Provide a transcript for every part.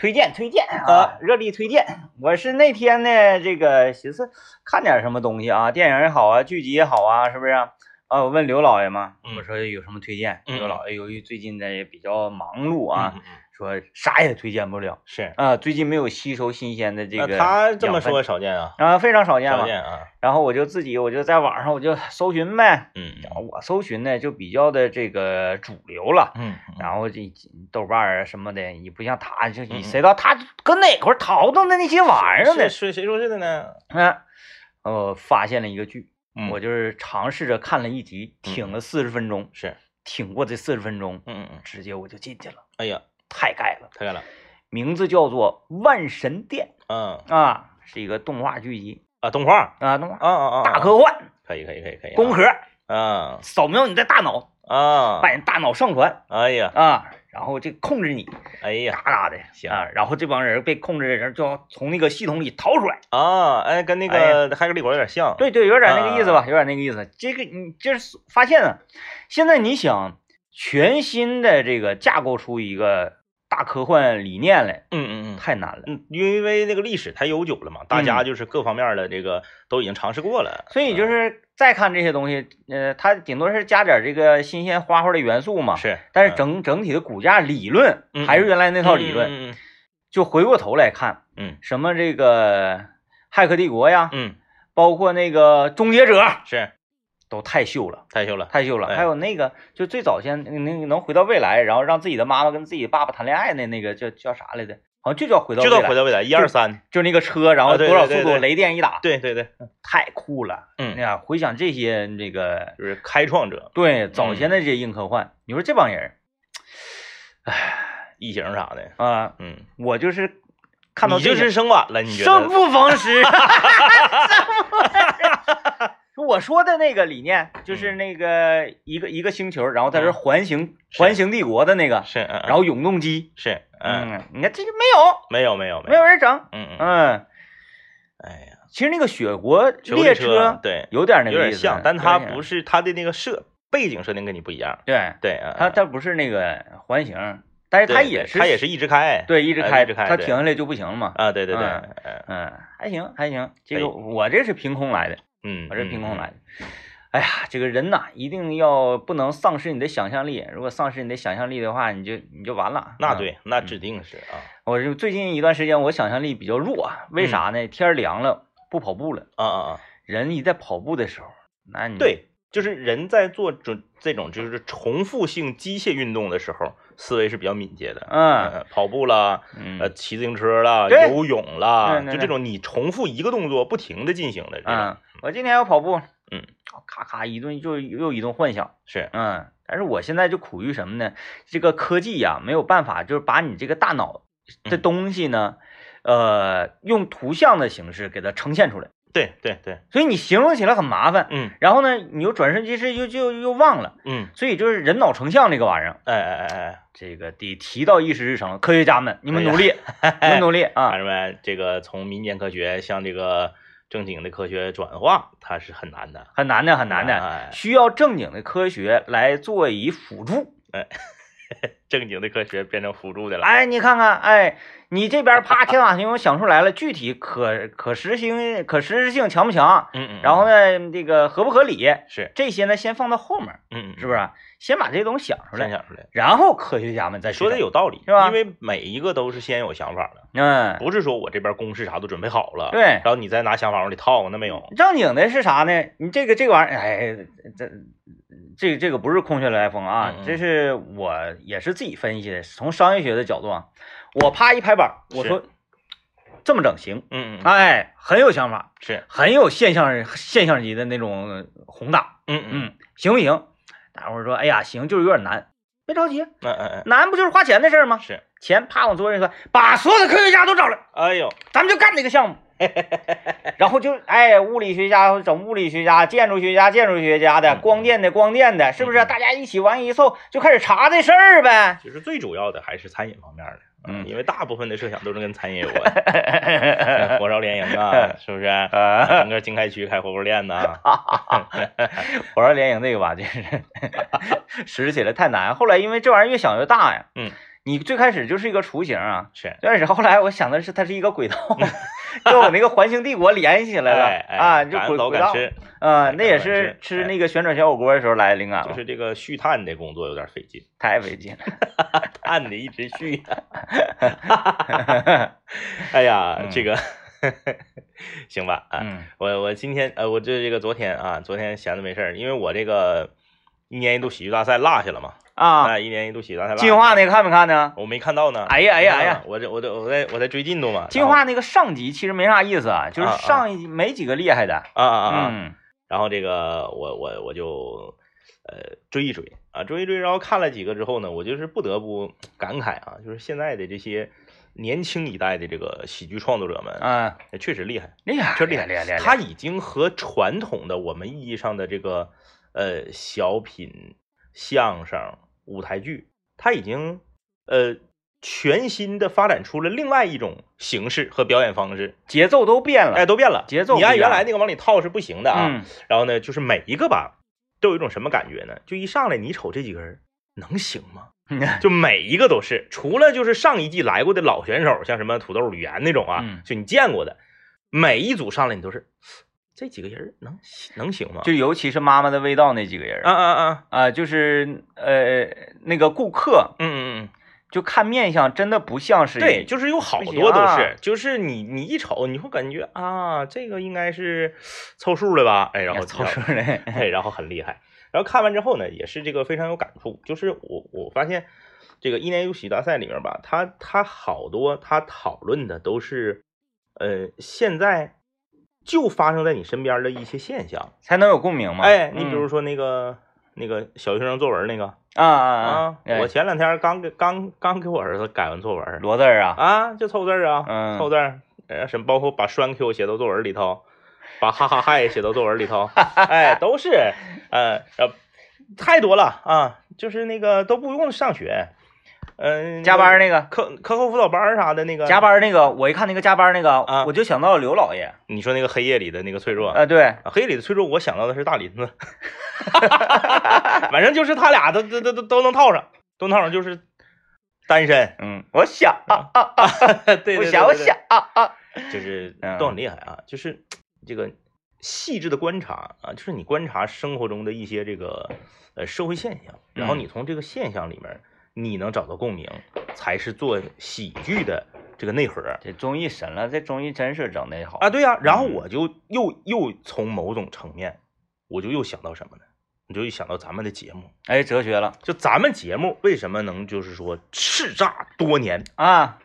推荐啊，热力推荐。我是那天呢，这个寻思看点什么东西啊，电影也好啊，剧集也好啊，是不是啊？啊，我问刘老爷嘛，我说有什么推荐？刘老爷由于最近呢也比较忙碌啊，说啥也推荐不了。是啊，最近没有吸收新鲜的这个。他这么说少见啊？啊，非常少见嘛。然后我就在网上我就搜寻呗。然后我搜寻呢就比较的这个主流了。然后这豆瓣啊什么的，你不像他，就你谁知道他跟哪块淘到的那些玩意儿呢？是谁说是的呢？啊，我发现了一个剧。我就是尝试着看了一集，挺了40分钟，是挺过这40分钟，直接我就进去了。哎呀，太盖了！名字叫做《万神殿》，啊，是一个动画剧集啊，动画，大科幻，可以，工科啊，扫描你的大脑啊，把你大脑上传，哎呀啊，然后这控制你，哎呀，嘎嘎的，行，然后这帮人被控制的人就要从那个系统里逃出来啊，哎，跟那个《骇客帝国》有点像，对，有点那个意思吧，有点那个意思。这个你就是发现啊，现在你想全新的这个架构出一个大科幻理念来，太难了，因为那个历史太悠久了嘛，大家就是各方面的这个都已经尝试过了，所以就是。再看这些东西，它顶多是加点这个新鲜花花的元素嘛，是，但是整体的骨架理论还是原来那套理论，就回过头来看，什么这个《骇客帝国》呀，包括那个《终结者》是，都太秀了，还有那个就最早先能回到未来，然后让自己的妈妈跟自己爸爸谈恋爱的那个叫啥来着？好像就叫回到未来123，就那个车，然后多少速度，雷电一打，对，太酷了。呀，回想这些那个就是开创者，对早先的这些硬科幻，你说这帮人，唉，异形啥的啊，我就是看到你就是生晚了，你觉得生不逢时。我说的那个理念就是那个一个星球，然后它是环形帝国的那个，是，然后永动机是，你看这就没有人整，哎呀，其实那个雪国列车对有点那个意思，像，但它不是它的那个背景设定跟你不一样，对，它不是那个环形，但是它也是一直开，对，一直开，它停下来就不行了嘛，啊，对，还行，这个我这是凭空来的。我这凭空来的。哎呀，这个人呐，一定要不能丧失你的想象力。如果丧失你的想象力的话，你就完了。那对，那指定是啊。我就最近一段时间，我想象力比较弱，为啥呢？天凉了，不跑步了。人一在跑步的时候，那你对，就是人在做这种就是重复性机械运动的时候，思维是比较敏捷的。跑步啦，骑自行车啦，游泳啦，就这种你重复一个动作不停的进行的这种。我今天要跑步，咔咔一顿就又一顿幻想，是，但是我现在就苦于什么呢？这个科技呀，没有办法，就是把你这个大脑的东西呢，用图像的形式给它呈现出来。对，所以你形容起来很麻烦，然后呢，你又转瞬即逝，又忘了，所以就是人脑成像这个玩意儿，哎，这个得提到议事日程，科学家们，你们努力啊，同志们，这个从民间科学向这个。正经的科学转化，它是很难的，需要正经的科学来做以辅助。正经的科学变成辅助的了。哎，你看看，哎，你这边啪天马行空想出来了，具体可实施性强不强？然后呢，这个合不合理？是这些呢，先放到后面。是不是？先把这东西想出来，然后科学家们再说的有道理，是吧？因为每一个都是先有想法的，不是说我这边公式啥都准备好了，对，然后你再拿想法往里套，那没有。正经的是啥呢？你这个玩意儿，哎，这个不是空穴来风啊，这是我也是自己分析的，从商业学的角度啊，我啪一拍板，我说这么整行，哎，很有想法，是很有现象级的那种宏大，行不行？大伙儿说，哎呀，行，就是有点难，别着急，难不就是花钱的事儿吗？是，钱啪往桌上说，把所有的科学家都找来，哎呦，咱们就干这个项目，然后就哎，物理学家整物理学家，建筑学家的，光电的，是不是？大家一起玩一凑，就开始查这事儿呗。其实最主要的还是餐饮方面的。因为大部分的设想都是跟餐饮有关，火烧连营啊，是不是？整个经开区开火锅店呢，火烧连营这个吧，就是实施起来太难。后来因为这玩意儿越想越大呀，你最开始就是一个雏形啊，是。但是后来我想的是，它是一个轨道，跟我那个环形帝国联系起来了啊，就轨道。那也是吃那个旋转小火锅的时候来的灵感。就是这个续碳的工作有点费劲，太费劲了，碳得一直续。哎呀，这个。行吧啊，我今天我这个昨天啊，昨天闲着没事儿，因为我这个一年一度喜剧大赛落下了嘛啊，一年一度喜剧大赛进化那个看没看呢？我没看到呢。哎呀，我在追进度嘛。进化那个上集其实没啥意思啊，就是上一没几个厉害的啊，然后这个我就追一追啊，然后看了几个之后呢，我就是不得不感慨啊，就是现在的这些。年轻一代的这个喜剧创作者们啊，确实厉害，他已经和传统的我们意义上的这个小品、相声、舞台剧，他已经全新的发展出了另外一种形式和表演方式，节奏都变了，哎，都变了，节奏你按原来那个往里套是不行的啊。然后呢，就是每一个吧，都有一种什么感觉呢？就一上来你瞅这几个人能行吗？就每一个都是，除了就是上一季来过的老选手，像什么土豆吕岩那种啊，就你见过的，每一组上来你都是这几个人能行吗？就尤其是妈妈的味道那几个人啊，就是那个顾客，就看面相真的不像是，对，就是有好多都是，就是你一瞅你会感觉啊，这个应该是凑数了吧？哎，然后凑数了，哎，然后很厉害。然后看完之后呢，也是这个非常有感触，就是我发现这个一年一度喜剧大赛里面吧，他好多他讨论的都是现在就发生在你身边的一些现象，才能有共鸣嘛。哎，你比如说那个小学生作文那个啊，我前两天刚给我儿子改完作文，摞字啊，就凑字啊，凑字，什么包括把栓 Q 写到作文里头。把哈哈嗨写到作文里头，哎，都是，太多了啊，就是那个都不用上学，加班那个课后辅导班啥的那个，加班那个，我一看那个加班那个，我就想到了刘老爷。你说那个黑夜里的那个脆弱啊，对，黑夜里的脆弱，我想到的是大林子，反正就是他俩都能套上，就是单身，我想对，我想，就是都很厉害啊，就是。这个细致的观察啊，就是你观察生活中的一些这个社会现象，然后你从这个现象里面你能找到共鸣，才是做喜剧的这个内核。这综艺神了，这综艺真是整的好啊！对呀，然后我就又从某种层面，我就又想到什么呢？你就想到咱们的节目，哎，哲学了。就咱们节目为什么能就是说叱咤多年啊？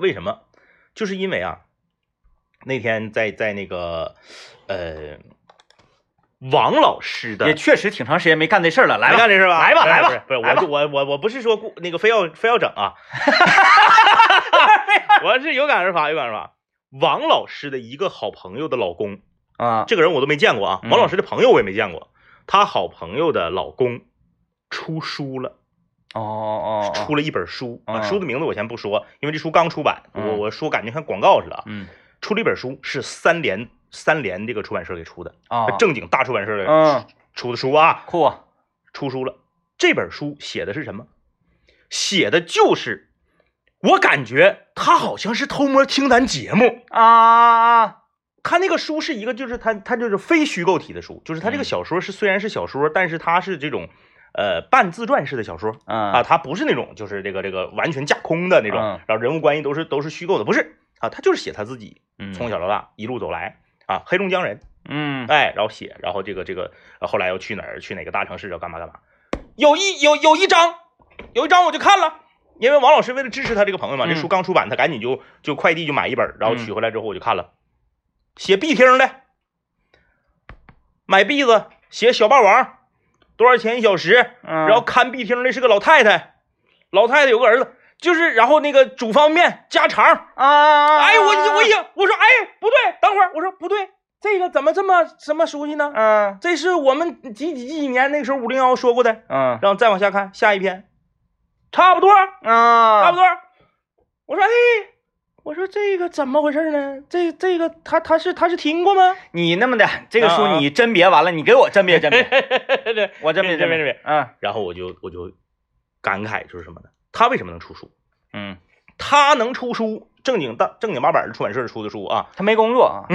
为什么？就是因为啊。那天在那个王老师的也确实挺长时间没干这事儿了，来吧，干这事吧，来吧，不是我不是说那个非要整啊，我是有感而发。王老师的一个好朋友的老公啊，这个人我都没见过啊，王老师的朋友我也没见过，他好朋友的老公出书了。哦，出了一本书啊，书的名字我先不说，因为这书刚出版，我说感觉像广告似的，出了一本书，是三联这个出版社给出的啊，正经大出版社的出的书啊，酷啊，出书了。这本书写的是什么？写的就是，我感觉他好像是偷摸听咱节目啊。他那个书是一个，就是他就是非虚构体的书，就是他这个小说是虽然是小说，但是他是这种半自传式的小说啊，他不是那种就是这个完全架空的那种，然后人物关系都是虚构的，不是。啊，他就是写他自己，从小到大一路走来啊，黑龙江人，哎，然后写，然后这个，后来又去哪儿，去哪个大城市，要干嘛，有一章我就看了，因为王老师为了支持他这个朋友嘛，这书刚出版，他赶紧就快递就买一本，然后取回来之后我就看了，写币厅的，买币子，写小霸王，多少钱1小时，然后看币厅的是个老太太有个儿子。就是，然后那个煮方便面加肠啊！哎，我说，哎，不对，等会儿，我说不对，这个怎么这么什么熟悉呢？这是我们几年那个时候501说过的。然后再往下看下一篇，差不多。我说，哎，这个怎么回事呢？这个他是听过吗？你那么的这个书你甄别完了，你给我甄别，我甄别。然后我就感慨就是什么呢？他为什么能出书？嗯，他能出书，正经八板出版社出的书啊，他没工作啊，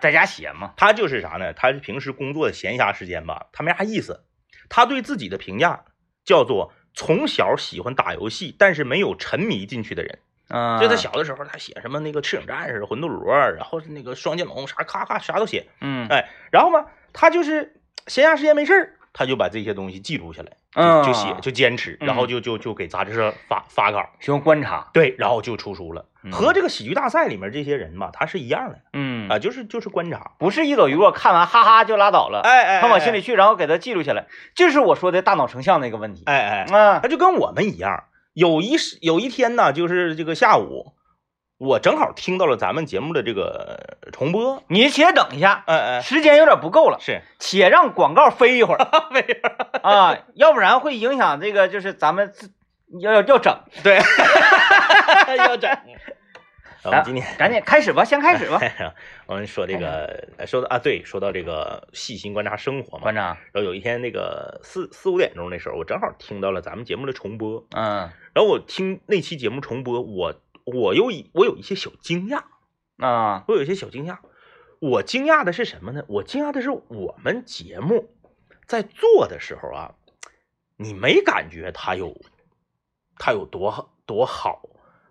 在家闲嘛。他就是啥呢？他平时工作的闲暇时间吧，他没啥意思。他对自己的评价叫做从小喜欢打游戏，但是没有沉迷进去的人。啊，就他小的时候，他写什么那个赤影战士、魂斗罗，然后那个双剑龙，啥咔咔啥都写。嗯，哎，然后嘛，他就是闲暇时间没事儿，他就把这些东西记录下来，就写，就坚持，然后就给杂志社发稿，用观察。对，然后就出书了。和这个喜剧大赛里面这些人嘛，他是一样的。嗯啊，就是观察，不是一走一过，看完哈哈就拉倒了。哎，他往心里去，然后给他记录下来，就是我说的大脑成像那个问题。哎，他就跟我们一样。有一天呢，就是这个下午，我正好听到了咱们节目的这个重播。你且等一下，时间有点不够了，是，且让广告飞一会儿，飞一会儿啊，要不然会影响这个，就是咱们要整，对，要整。我们今天赶紧开始吧，先开始吧。我们说这个，说到这个细心观察生活嘛，观察。然后有一天那个4、5点钟那时候，我正好听到了咱们节目的重播，嗯，然后我听那期节目重播，我有一些小惊讶啊，我有一些小惊讶。我惊讶的是什么呢？我惊讶的是我们节目在做的时候啊，你没感觉它有多好。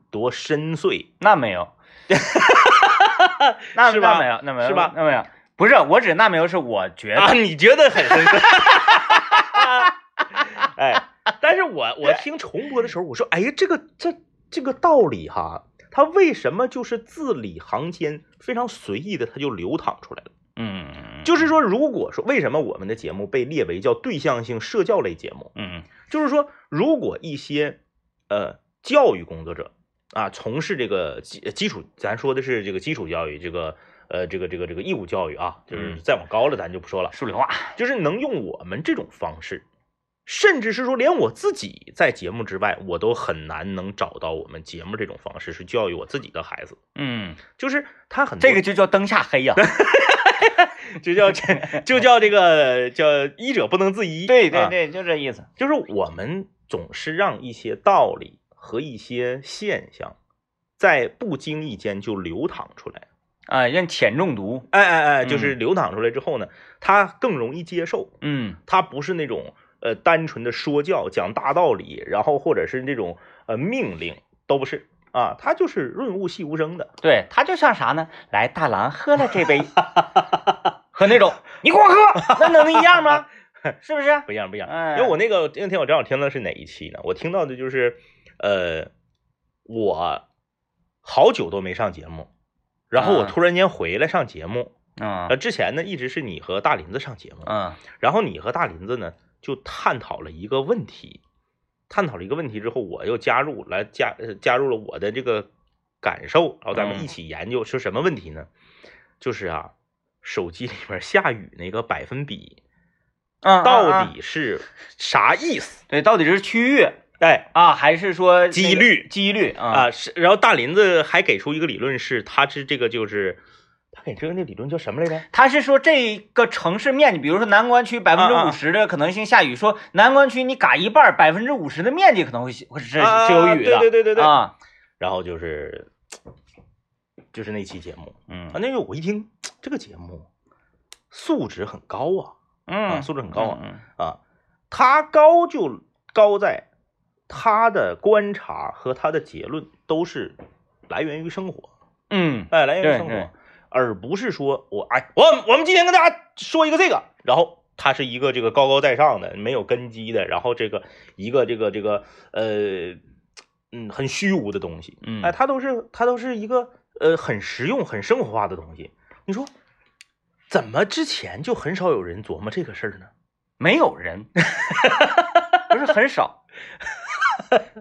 多深邃？那没有，那是吧？那没有，那没有，是吧？那没有，不是，我指那没有，是我觉得，啊，你觉得很深邃。哎，但是我听重播的时候，我说，哎呀，这个道理哈，它为什么就是字里行间非常随意的，它就流淌出来了？嗯，就是说，如果说为什么我们的节目被列为叫对象性社教类节目？嗯，就是说，如果一些教育工作者。啊，从事这个基础，咱说的是这个基础教育，这个义务教育啊，就是再往高了咱就不说了。数理化就是能用我们这种方式，甚至是说连我自己在节目之外，我都很难能找到我们节目这种方式去教育我自己的孩子。嗯，就是他很这个就叫灯下黑呀、啊。就叫这个叫医者不能自医。对对对，就这意思。就是我们总是让一些道理。和一些现象，在不经意间就流淌出来，哎，让浅中毒，哎，就是流淌出来之后呢，他更容易接受，嗯，他不是那种单纯的说教讲大道理，然后或者是那种命令都不是啊，他就是润物细无声的，对，他就像啥呢？来，大郎喝了这杯，和那种你给我喝，那能一样吗？是不是？不一样，因为我那天我正好听到是哪一期呢？我听到的就是。我好久都没上节目，然后我突然间回来上节目啊。之前呢一直是你和大林子上节目啊，然后你和大林子呢就探讨了一个问题之后，我又加入了我的这个感受，然后咱们一起研究是什么问题呢？就是啊，手机里面下雨那个百分比到底是啥意思？对，到底是区域？哎啊，还是说几率啊？是，然后大林子还给出一个理论是，他给出那理论叫什么来着？他是说这个城市面积，比如说南关区50%的可能性下雨，说南关区你嘎一半50%的面积可能会是有雨的。对啊，然后就是那期节目，那个我一听这个节目素质很高啊，素质很高啊，它高就高在。他的观察和他的结论都是来源于生活，来源于生活，而不是说我们今天跟大家说一个这个，然后他是一个这个高高在上的、没有根基的，然后这个一个这个很虚无的东西，哎，他都是一个很实用、很生活化的东西。你说怎么之前就很少有人琢磨这个事儿呢？没有人，不是很少。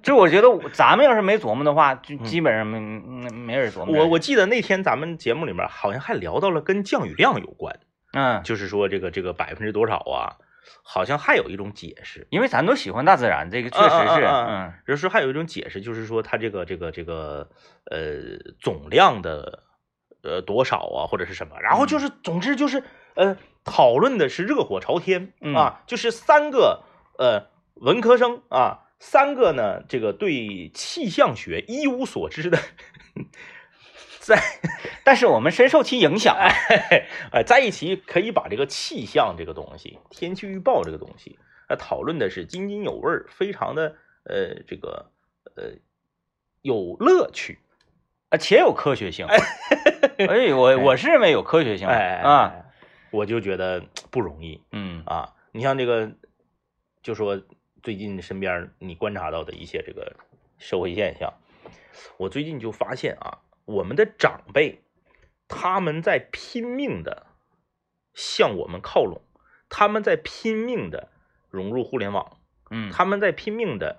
就我觉得咱们要是没琢磨的话，就基本上没人琢磨。我记得那天咱们节目里面好像还聊到了跟降雨量有关，就是说这个% 多少啊，好像还有一种解释，因为咱都喜欢大自然，这个确实是，就是说还有一种解释，就是说它这个总量的多少啊，或者是什么，然后就是总之就是讨论的是热火朝天啊，就是三个文科生啊，三个呢，这个对气象学一无所知的，但是我们深受其影响，在一起可以把这个气象这个东西、天气预报这个东西，讨论的是津津有味儿，非常的这个有乐趣，且有科学性。哎，我是认为有科学性，啊，我就觉得不容易，嗯啊，你像这个，就说。最近身边你观察到的一些这个社会现象，我最近就发现啊，我们的长辈他们在拼命的向我们靠拢，他们在拼命的融入互联网，他们在拼命的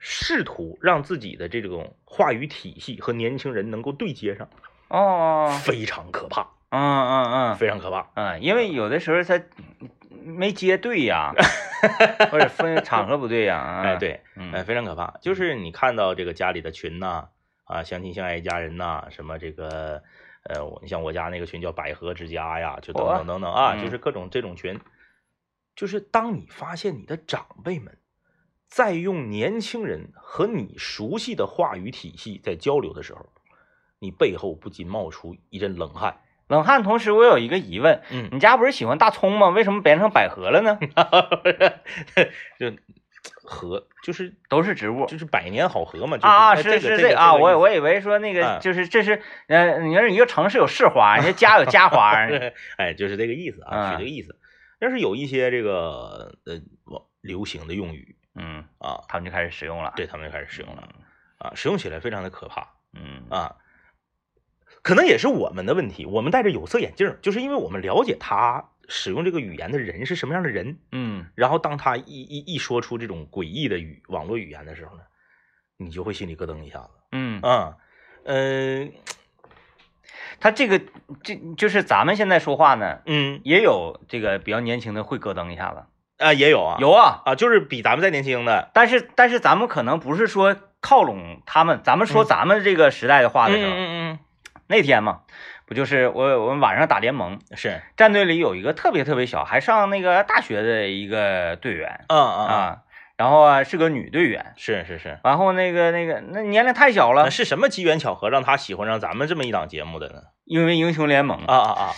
试图让自己的这种话语体系和年轻人能够对接上，哦，非常可怕，非常可怕，因为有的时候他没接对呀。或者分场合不对呀，哎，对，非常可怕。就是你看到这个家里的群呐，啊，相亲相爱一家人呐，什么这个，你像我家那个群叫百合之家呀，就等等等等啊，就是各种这种群。就是当你发现你的长辈们在用年轻人和你熟悉的话语体系在交流的时候，你背后不禁冒出一阵冷汗。冷汗，同时我有一个疑问，你家不是喜欢大葱吗？为什么变成百合了呢？就合就是都是植物，就是百年好合嘛。啊，是是是啊，我以为说那个就是这是你说一个城市有市花，人家家有家花，哎，就是这个意思啊，取这个意思。但是有一些这个流行的用语，他们就开始使用了，对他们就开始使用了啊，使用起来非常的可怕，可能也是我们的问题，我们戴着有色眼镜，就是因为我们了解他使用这个语言的人是什么样的人，然后当他一说出这种诡异的网络语言的时候呢，你就会心里咯噔一下子，他这就是咱们现在说话呢，也有这个比较年轻的会咯噔一下子。啊，也有啊，有啊，啊，就是比咱们再年轻的，但是咱们可能不是说靠拢他们，咱们说咱们这个时代的话的时候，那天嘛，不就是我们晚上打联盟，是战队里有一个特别特别小，还上那个大学的一个队员，然后啊是个女队员，是，然后那年龄太小了，是什么机缘巧合让他喜欢上咱们这么一档节目的呢？因为英雄联盟啊。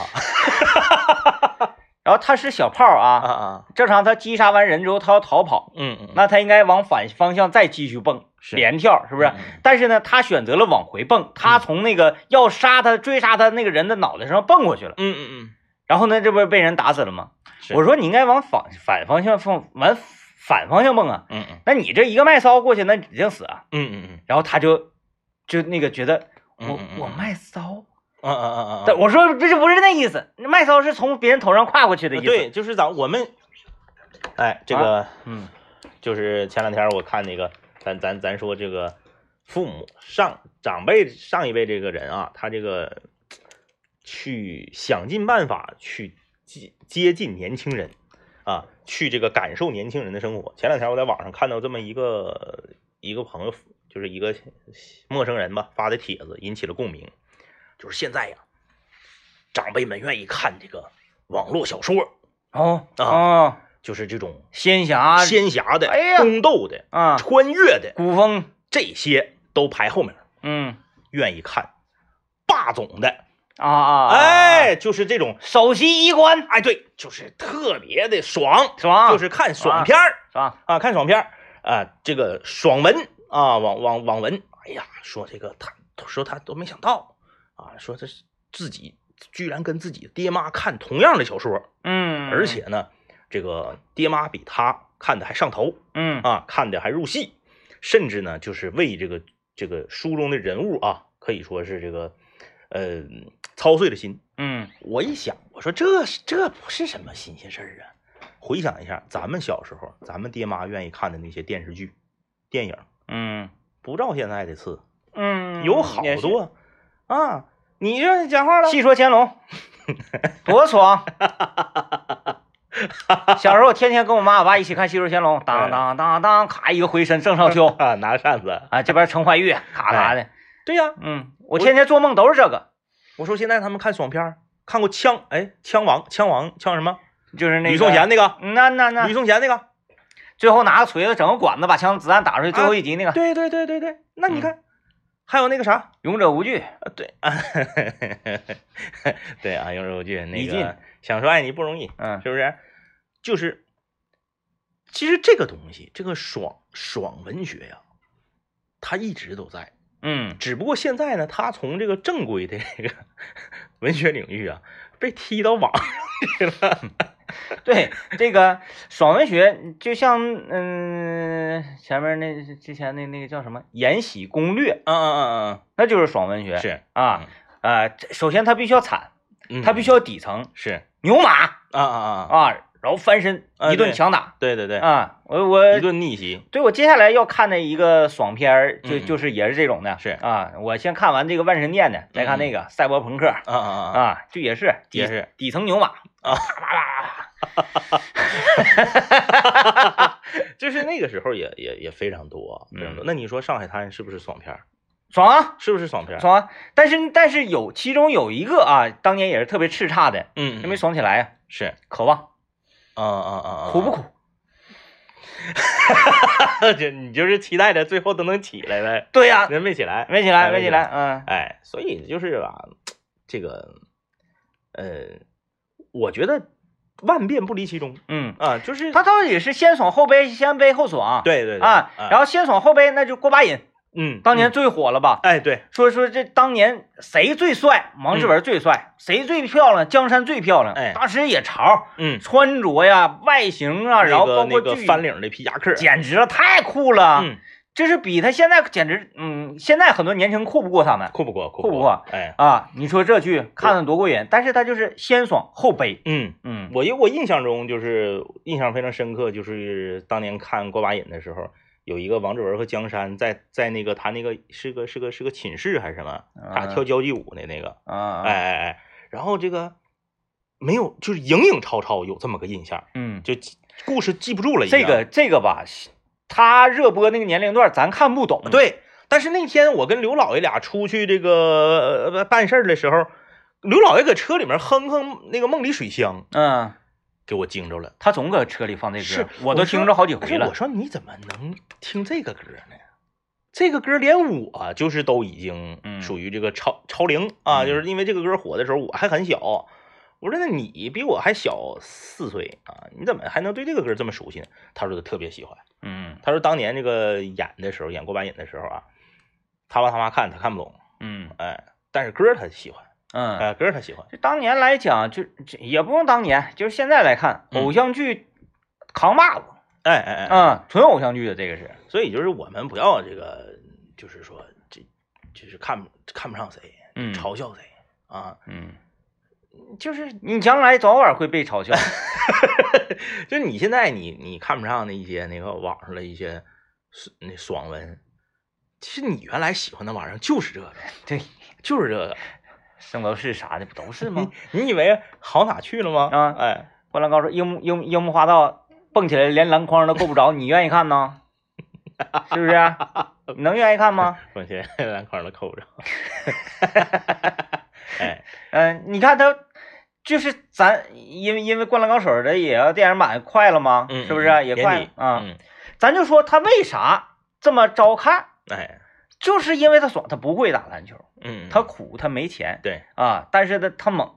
然后他是小炮啊，正常他击杀完人之后他要逃跑，那他应该往反方向再继续蹦，连跳是不是？但是呢，他选择了往回蹦，他从那个要杀他追杀他那个人的脑袋上蹦过去了，然后呢，这不是被人打死了吗？我说你应该往反方向蹦，往反方向蹦啊，那你这一个麦骚过去，那你一定死啊，然后他就那个觉得我麦骚。但我说这不是那意思，麦骚是从别人头上跨过去的意思。对，就是我们，哎，这个，就是前两天我看那个，咱说这个父母长辈上一辈这个人啊，他这个去想尽办法去接近年轻人啊，去这个感受年轻人的生活。前两天我在网上看到这么一个朋友，就是一个陌生人吧发的帖子，引起了共鸣。就是现在呀，长辈们愿意看这个网络小说就是这种仙侠的、宫斗的、穿越的、古风，这些都排后面。愿意看霸总的就是这种首席医官，哎，对，就是特别的爽，就是看爽片儿，看爽片儿啊，这个爽文啊，网文，哎呀，说他都没想到。啊，说他自己居然跟自己爹妈看同样的小说，而且呢，这个爹妈比他看的还上头，看的还入戏，甚至呢，就是为这个书中的人物啊，可以说是这个操碎了心，我一想，我说这不是什么新鲜事儿啊，回想一下咱们小时候，咱们爹妈愿意看的那些电视剧、电影，不照现在的次，有好多。啊，你这讲话了，戏说乾隆多爽。小时候我天天跟我妈我爸一起看戏说乾隆，当当当当，咔一个回身，郑少秋拿个扇子啊，这边陈怀玉咔咔的，对呀，我天天做梦都是这个。我说现在他们看爽片，看过枪王，枪什么，就是那个吕颂贤那个，吕颂贤那个，最后拿个锤子整个管子把枪子弹打出去，最后一集那个。对对对对对，那你看，还有那个啥《勇者无惧》对啊，对啊，《勇者无惧》那个想说爱你不容易，嗯，是不是？就是，其实这个东西，这个爽文学呀，它一直都在。嗯，只不过现在呢，他从这个正规的这个文学领域啊，被踢到网上去了。对，这个爽文学就像前面那之前那个叫什么《延禧攻略》，那就是爽文学。是啊，首先他必须要惨，他必须要底层，是牛马然后翻身一顿强打，对对对啊，我一顿逆袭。对，我接下来要看的一个爽片就是也是这种的，是啊，我先看完这个万神殿的，再看那个赛博朋克啊，就也是底层牛马啊，就是那个时候也非常多，非常多。那你说《上海滩》是不是爽片？爽啊，是不是爽片？爽啊！但是有其中有一个啊，当年也是特别叱咤的，还没爽起来啊，是渴望。苦不苦？你就是期待着最后都能起来呗。对呀，人没起来，没起来。嗯，哎，所以就是吧，这个，我觉得万变不离其中。嗯啊，就是他到底是先爽后悲，先悲后爽。对对啊，然后先爽后悲，那就过把瘾。嗯，当年最火了吧？哎，对，说这当年谁最帅？王志文最帅，谁最漂亮？江山最漂亮。哎，当时也潮，穿着呀、外形啊，然后包括那个翻领的皮夹克，简直了，太酷了。嗯，就是比他现在简直，现在很多年轻人酷不过他们，酷不过。哎啊，你说这剧看得多过瘾，但是他就是先爽后悲。嗯嗯，我印象中就是印象非常深刻，就是当年看《过把瘾》的时候。有一个王志文和江山在那个他那个是个寝室还是什么，他跳交际舞的那个哎，然后这个没有就是影影绰绰有这么个印象，就故事记不住了。这个吧，他热播那个年龄段咱看不懂，对。但是那天我跟刘老爷俩出去这个办事儿的时候，刘老爷搁车里面哼那个《梦里水乡》，给我惊着了，他总搁车里放这歌，是我都听着好几回了。我说你怎么能听这个歌呢？这个歌连我就是都已经属于这个超龄啊，就是因为这个歌火的时候我还很小。我说那你比我还小4岁啊，你怎么还能对这个歌这么熟悉呢？他说特别喜欢，他说当年这个演过把瘾的时候啊，他爸他妈看他看不懂，哎，但是歌他喜欢。歌他喜欢。就当年来讲，就也不用当年，就是现在来看，偶像剧扛把子，纯偶像剧的这个是。所以就是我们不要这个，就是说这就是看不上谁，嘲笑谁啊，就是你将来早晚会被嘲笑。就是你现在你看不上的一些那个网上的一些那爽文，其实你原来喜欢的网上就是这个，对，就是这个。圣斗士啥的不都是吗？你以为好哪去了吗？啊，哎，灌篮高手樱木花道蹦起来连篮筐都够不着，你愿意看呢？是不是、啊？你能愿意看吗？蹦起来连篮筐都够不着。哎，你看他就是咱因为灌篮高手的也要电影版快了吗？是不是、啊？也快啊。咱就说他为啥这么招看？哎。就是因为他爽，他不会打篮球，他苦，他没钱，对啊，但是他猛，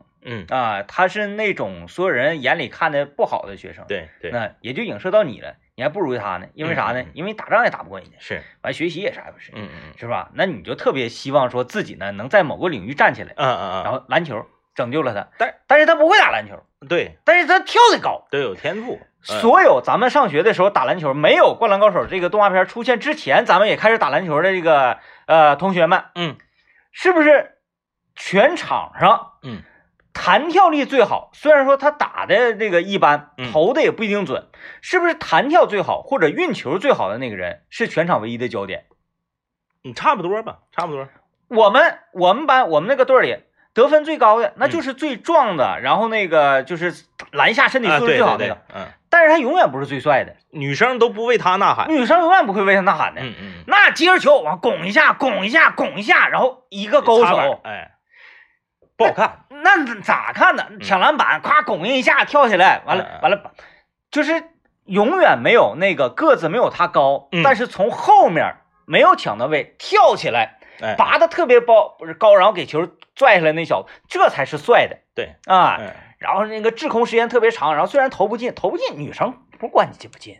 啊，他是那种所有人眼里看的不好的学生，对，那也就影射到你了，你还不如他呢，因为啥呢？因为打仗也打不过人家，是，完学习也啥也不是，是吧？那你就特别希望说自己呢能在某个领域站起来，然后篮球拯救了他，但是他不会打篮球，对，但是他跳得高，对，有天赋。所有咱们上学的时候打篮球，没有《灌篮高手》这个动画片出现之前，咱们也开始打篮球的这个同学们，是不是全场上，弹跳力最好？虽然说他打的这个一般，投的也不一定准，是不是弹跳最好或者运球最好的那个人是全场唯一的焦点？差不多吧，差不多。我们班我们那个队里。得分最高的那就是最壮的，然后那个就是篮下身体素质最好的那个，但是他永远不是最帅的，女生都不为他呐喊，女生永远不会为他呐喊的，那接着球往拱一下，然后一个勾手，哎，不好看，那咋看呢？抢篮板，咵拱一下跳起来，完了，就是永远没有那个个子没有他高，但是从后面没有抢到位跳起来，拔得特别高，然后给球拽下来那小子，这才是帅的。对啊，然后那个滞空时间特别长，然后虽然投不进，女生不管你进不进，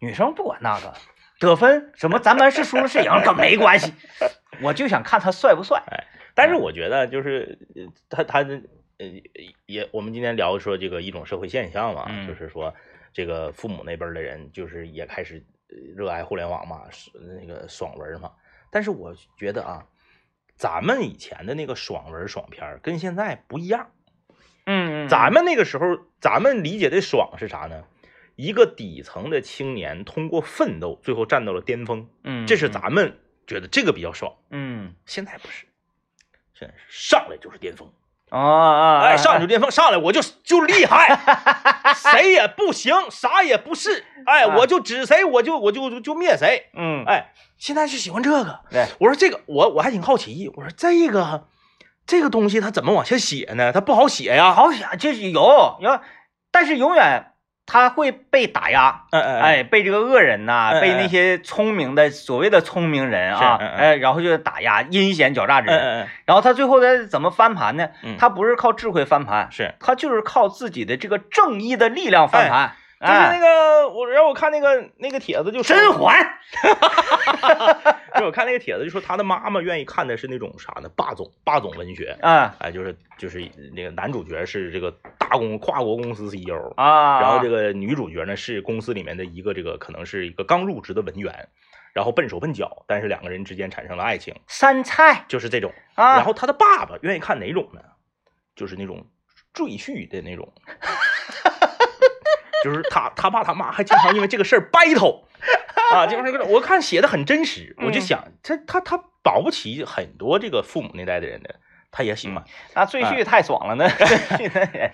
女生不管那个得分什么，咱们是输了是赢可没关系，我就想看他帅不帅。但是我觉得就是他也我们今天聊说这个一种社会现象嘛，就是说这个父母那边的人就是也开始热爱互联网嘛，那个爽文嘛。但是我觉得啊，咱们以前的那个爽文爽片跟现在不一样。咱们那个时候，咱们理解的爽是啥呢？一个底层的青年通过奋斗，最后站到了巅峰。这是咱们觉得这个比较爽。现在不是，现在是上来就是巅峰。上来就巅峰，上来我就厉害，谁也不行，啥也不是，我就指谁，我就灭谁。现在是喜欢这个。我说这个，我还挺好奇，我说这个东西它怎么往下写呢？它不好写呀。好写，这是有，但是永远它会被打压。被这个恶人呐，被那些聪明的所谓的聪明人啊，然后就打压，阴险狡诈之人。然后他最后再怎么翻盘呢？他不是靠智慧翻盘，是他就是靠自己的这个正义的力量翻盘。就是那个我看那个帖子就甄嬛，就我看那个帖子就说他的妈妈愿意看的是那种啥呢？霸总文学啊，就是那个男主角是这个跨国公司 CEO 啊，然后这个女主角呢是公司里面的一个这个可能是一个刚入职的文员，然后笨手笨脚，但是两个人之间产生了爱情。三菜就是这种啊。然后他的爸爸愿意看哪种呢？就是那种赘婿的那种。就是他爸他妈还经常因为这个事儿 battle 啊，就是我看写的很真实，我就想他保不齐很多这个父母那代的人呢，他也喜欢啊，赘婿太爽了呢。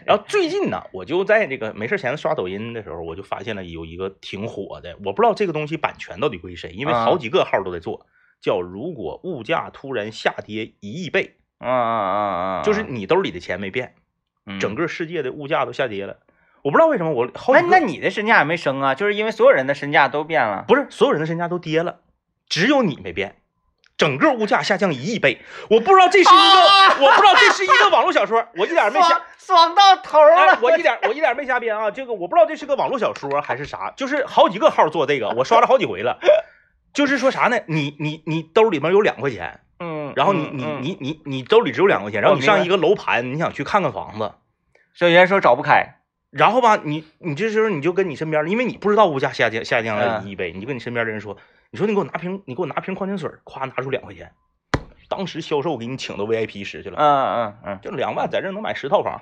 然后最近呢，我就在这个没事闲刷抖音的时候，我就发现了有一个挺火的，我不知道这个东西版权到底归谁，因为好几个号都在做，叫如果物价突然下跌1亿倍，就是你兜里的钱没变，整个世界的物价都下跌了。我不知道为什么我好那你的身价也没升啊，就是因为所有人的身价都变了，不是所有人的身价都跌了，只有你没变，整个物价下降1亿倍。我不知道这是一个网络小说，我一点没瞎爽到头了，我一点没瞎编啊，这个我不知道这是个网络小说还是啥，就是好几个号做这个，我刷了好几回了，就是说啥呢？你兜里面有2块钱，然后你兜里只有2块钱，然后你上一个楼盘，你想去看看房子，所以人家说找不开。然后吧，你这时候你就跟你身边，因为你不知道物价下降了1倍，你就跟你身边的人说，你说你给我拿瓶矿泉水，夸拿出2块钱，当时销售给你请到 VIP 室去了，就2万在这能买10套房，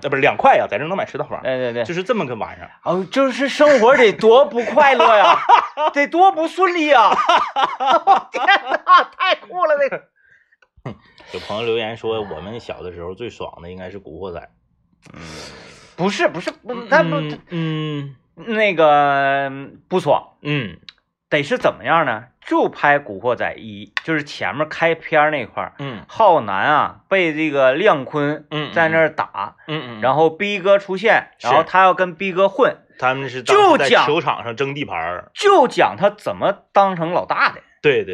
不是2块呀，在这能买10套房，对，就是这么个玩意儿。哦，就是生活得多不快乐呀，得多不顺利呀！天哪，太酷了那个。有朋友留言说，我们小的时候最爽的应该是《古惑仔》。不是，他不，那个不爽，得是怎么样呢？就拍《古惑仔1》，就是前面开篇那块儿，浩南啊被这个亮坤在那儿打，然后逼哥出现，然后他要跟逼哥混，他们是就在球场上争地盘，就讲他怎么当成老大的，对，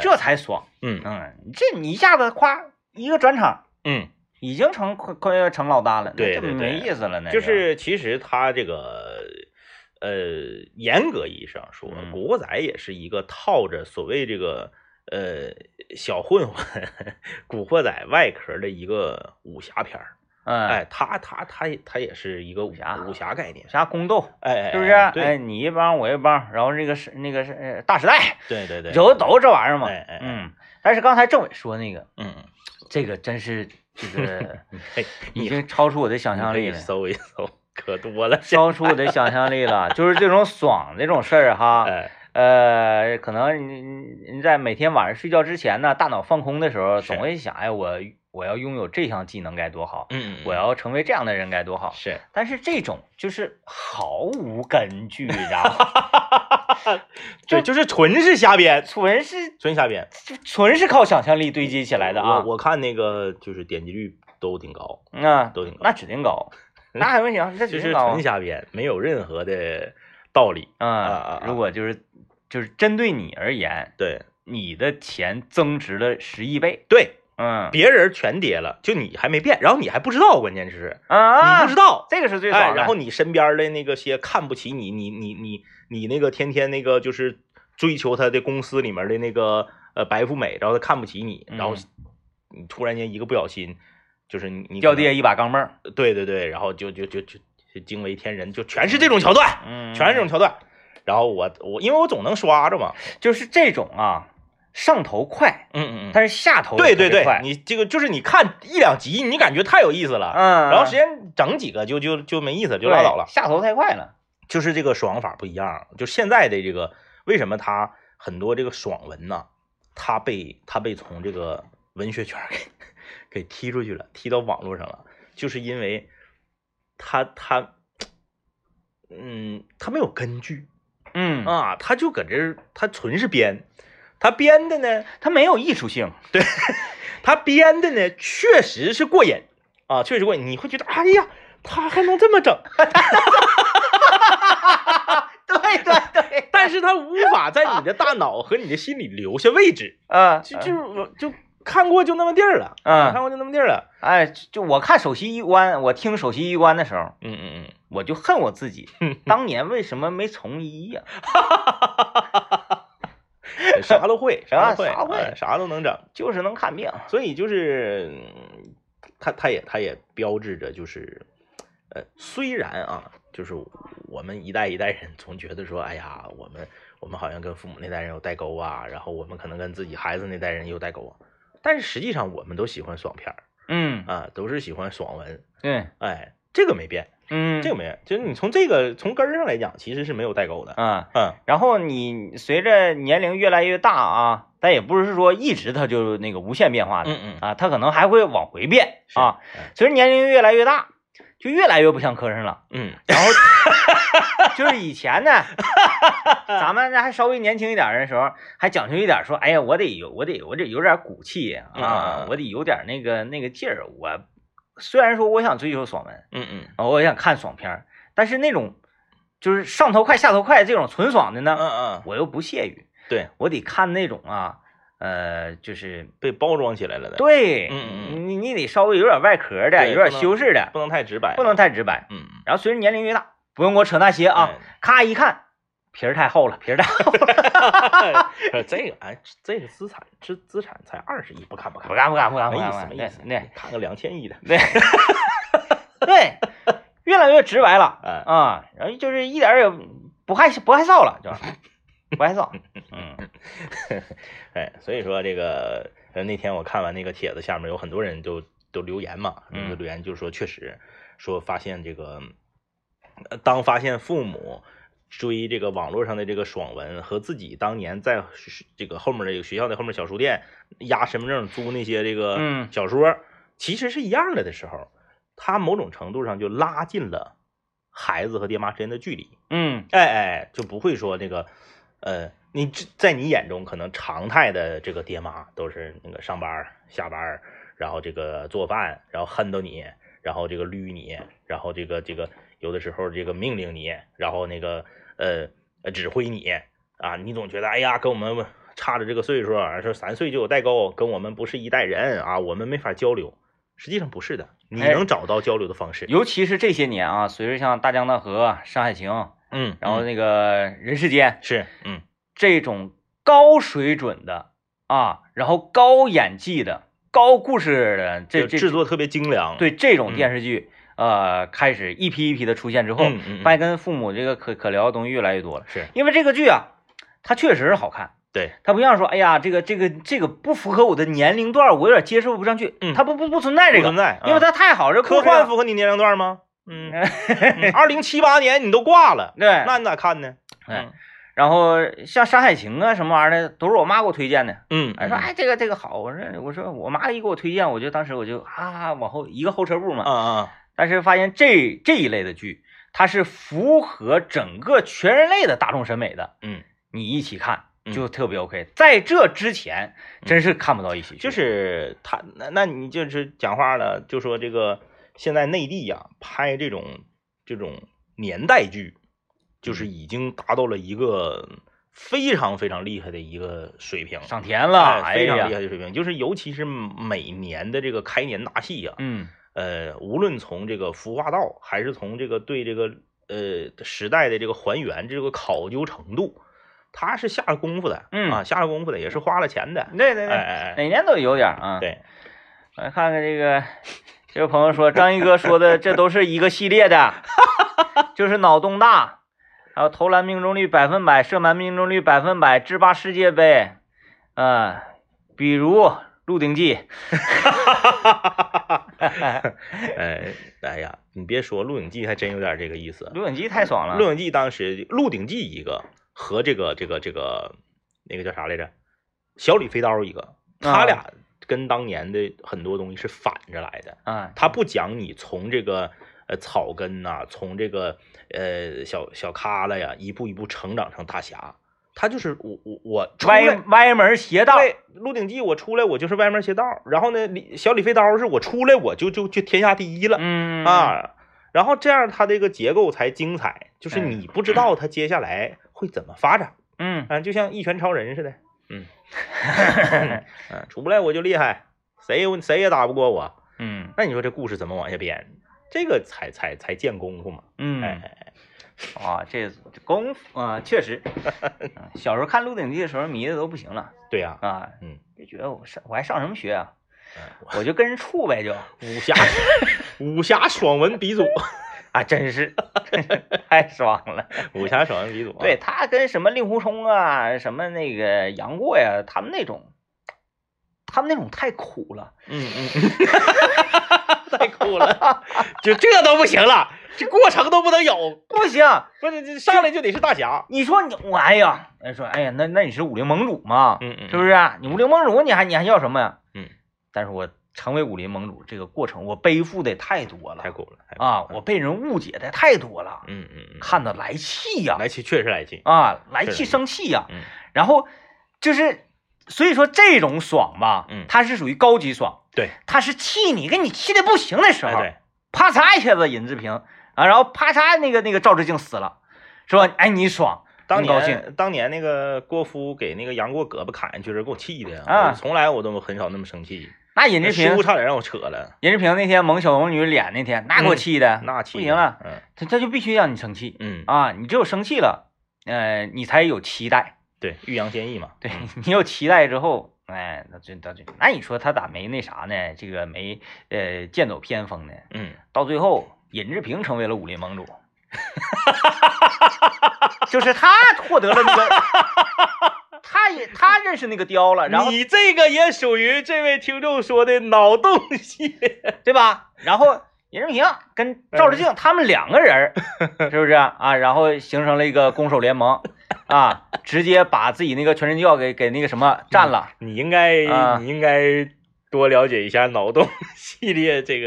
这才爽，这你一下子夸一个转场，已经成老大了，对，没意思了。就是其实他这个，严格意义上说，古惑仔也是一个套着所谓这个小混混古惑仔外壳的一个武侠片儿。他也是一个武侠概念，武侠宫斗，是不是？你一帮我一帮，然后那个大时代，对，都这玩意儿嘛，但是刚才政委说那个，这个真是。这个已经超出我的想象力了，搜一搜，可多了，超出我的想象力了。就是这种爽这种事儿哈，可能你在每天晚上睡觉之前呢，大脑放空的时候，总会想，我要拥有这项技能该多好，我要成为这样的人该多好。是，但是这种就是毫无根据，然后对，就是纯是瞎编，纯瞎编，纯是靠想象力堆积起来的啊。我看那个就是点击率都挺高，都挺高，那指定高。那还没行，这就是纯瞎编，没有任何的道理啊。如果就是针对你而言，对，你的钱增值了10亿倍，对。嗯，别人全跌了，就你还没变，然后你还不知道，关键是啊，你不知道，这个是最爽的。然后你身边的那个些看不起你那个天那个就是追求他的公司里面的那个白富美，然后他看不起你，然后你突然间一个不小心，就是你掉跌一把钢镚儿，对对对，然后就惊为天人，就全是这种桥段，全是这种桥段。然后我因为我总能刷着嘛，就是这种啊。上头快，但是下头对对对，你这个就是你看一两集，你感觉太有意思了，然后时间整几个就没意思，就拉倒了，下头太快了，就是这个爽法不一样，就现在的这个为什么他很多这个爽文呢？他被从这个文学圈给踢出去了，踢到网络上了，就是因为他没有根据，他就搁这他纯是编。他编的呢，他没有艺术性，对，他编的呢确实是过瘾啊，确实过瘾，你会觉得哎呀，他还能这么整，对对对，但是他无法在你的大脑和你的心里留下位置啊，就看过就那么地儿了啊，看过就那么地儿了，哎，就我看首席医官，我听首席医官的时候，我就恨我自己，当年为什么没从医呀？啥都会，啥都能整，就是能看病。所以就是，他也标志着就是，虽然啊，就是我们一代一代人总觉得说，哎呀，我们好像跟父母那代人有代沟啊，然后我们可能跟自己孩子那代人有代沟啊，但是实际上我们都喜欢爽片儿，都是喜欢爽文，哎，这个没变。这个没有，就是你从这个从根儿上来讲，其实是没有代沟的然后你随着年龄越来越大啊，但也不是说一直它就那个无限变化的啊，它可能还会往回变啊。随着年龄越来越大，就越来越不像科生了。然后就是以前呢，咱们还稍微年轻一点的时候，还讲究一点，说哎呀，我得有点骨气啊，我得有点那个劲儿，我。虽然说我想追求爽文，我想看爽片，但是那种就是上头快下头快这种纯爽的呢，我又不屑于，对，我得看那种啊，就是被包装起来了的，对，你得稍微有点外壳的，有点修饰的，不能太直白，然后随着年龄越大，不用给我扯那些啊，咔一看皮儿太厚了，这个资产才20亿，不干，没意思，对，看个2000亿的，对，越来越直白了啊，然后就是一点也不害臊了，就是不害臊，哎，所以说这个那天我看完那个帖子，下面有很多人都留言嘛，留言就是说确实说发现这个，当发现父母。追这个网络上的这个爽文和自己当年在这个后面这个学校的后面小书店压身份证租那些这个小说其实是一样的时候，他某种程度上就拉近了孩子和爹妈之间的距离。就不会说这个你在你眼中可能常态的这个爹妈都是那个上班下班，然后这个做饭，然后恨到你，然后这个捋你，然后这个有的时候这个命令你，然后那个指挥你啊，你总觉得哎呀跟我们差着这个岁数，说3岁就有代沟，跟我们不是一代人啊，我们没法交流。实际上不是的，你能找到交流的方式。尤其是这些年啊，随着像大江大河、山海情，然后那个人世间是，这种高水准的啊，然后高演技的、高故事的，这制作特别精良。对这种电视剧。开始一批一批的出现之后，发现跟父母这个可聊的东西越来越多了，是因为这个剧啊，它确实是好看，对，它不像说，哎呀，这个不符合我的年龄段，我有点接受不上去，它不存在这个，不存在，因为它太好，这科幻符合你年龄段吗？2078年你都挂了，对，那你咋看呢？然后像《山海情》啊什么玩意儿的，都是我妈给我推荐的。说哎这个好，我说我妈一给我推荐，我就当时我就啊往后一个后撤步嘛。但是发现这一类的剧，它是符合整个全人类的大众审美的，你一起看就特别 OK。在这之前，真是看不到一起去。就是他那你就是讲话了，就说这个现在内地啊拍这种年代剧，就是已经达到了一个非常非常厉害的一个水平，上天了，非常厉害的水平。就是尤其是每年的这个开年大戏啊，无论从这个服化道，还是从这个对这个时代的这个还原这个考究程度，他是下了功夫的，下了功夫的，也是花了钱的。对，哪年都有点啊。对，我来看看这位朋友说，张一哥说的这都是一个系列的，就是脑洞大。还有投篮命中率100%，射门命中率100%，18世界杯，比如《鹿鼎记》哎呀，你别说，《鹿鼎记》还真有点这个意思，《鹿鼎记》太爽了，《鹿鼎记》当时，《鹿鼎记》一个和这个那个叫啥来着，《小李飞刀》一个，他俩跟当年的很多东西是反着来的啊，他不讲你从这个。草根呐，从这个小咖了呀，一步一步成长成大侠。他就是我歪门邪道。对，《鹿鼎记》我出来我就是歪门邪道。然后呢，小李飞刀是我出来我就天下第一了。然后这样他这个结构才精彩，就是你不知道他接下来会怎么发展。就像一拳超人似的。出不来我就厉害，谁也打不过我。那你说这故事怎么往下编？这个才见功夫嘛，这功夫啊，确实，小时候看《鹿鼎记》的时候迷的都不行了，对呀，就觉得我还上什么学啊，我就跟人处呗，就武侠爽文鼻祖啊，真是太爽了，武侠爽文鼻祖，对他跟什么令狐冲啊，什么那个杨过呀，他们那种太苦了，太苦了，就这都不行了，这过程都不能有，不行，不是上来就得是大侠。你说我哎呀，那你是武林盟主嘛，是不是啊？你武林盟主，你还要什么呀？但是我成为武林盟主这个过程，我背负的太多了，太苦了啊！我被人误解的太多了，看得来气呀，来气确实来气啊，来气生气呀，然后就是。所以说这种爽吧，它是属于高级爽，对，它是气你，跟你气的不行的时候，对，啪嚓一下子尹志平啊，然后啪嚓那个赵志敬死了，是吧？哎，你爽，当年那个郭芙给那个杨过胳膊砍下去，给我气的啊，从来我都很少那么生气。那尹志平差点让我扯了，尹志平那天蒙小龙女脸那天，那给我气的，那气不行了，他就必须让你生气，你只有生气了，你才有期待。对，欲扬先抑嘛。对，你有期待之后，那你说他咋没那啥呢？这个没剑走偏锋呢？到最后尹志平成为了武林盟主，就是他获得了那个，他认识那个雕了。然后你这个也属于这位听众说的脑洞系列，对吧？然后尹志平跟赵志敬他们两个人，是不是啊？然后形成了一个攻守联盟。啊！直接把自己那个全身教给那个什么占了。你应该多了解一下脑洞系列这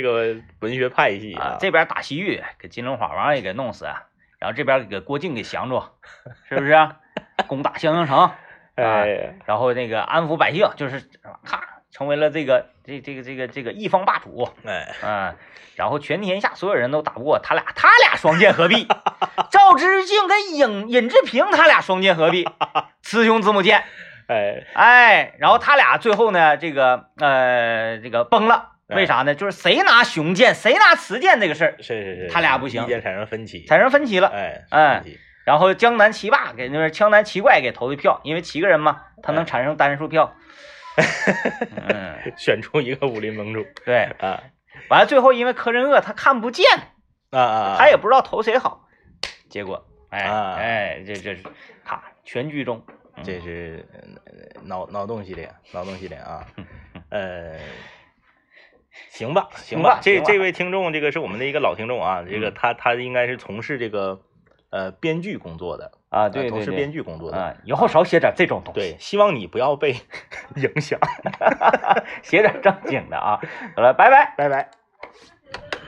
个文学派系啊。这边打西域给金龙法王也给弄死，然后这边给郭靖给降住，是不是、啊？攻打襄阳城啊，然后那个安抚百姓，就是咔成为了这个一方霸主。然后全天下所有人都打不过他俩双剑合璧。赵志敬跟尹志平他俩双剑合璧，雌雄子母剑，然后他俩最后呢，这个崩了，为啥呢？就是谁拿雄剑，谁拿雌剑这个事儿，是，他俩不行，意见产生分歧了，然后江南七霸给那边江南七怪给投的票，因为七个人嘛，他能产生单数票，选出一个武林盟主，对啊，完了最后因为柯镇恶他看不见啊，他也不知道投谁好。结果，这是他全剧终，这是脑洞系列啊，行吧，这位听众，这个是我们的一个老听众啊，这个他应该是从事这个编剧工作的啊，对，从事编剧工作的，以后少写点这种东西，对，希望你不要被影响，写点正经的啊，好了，拜拜，拜拜。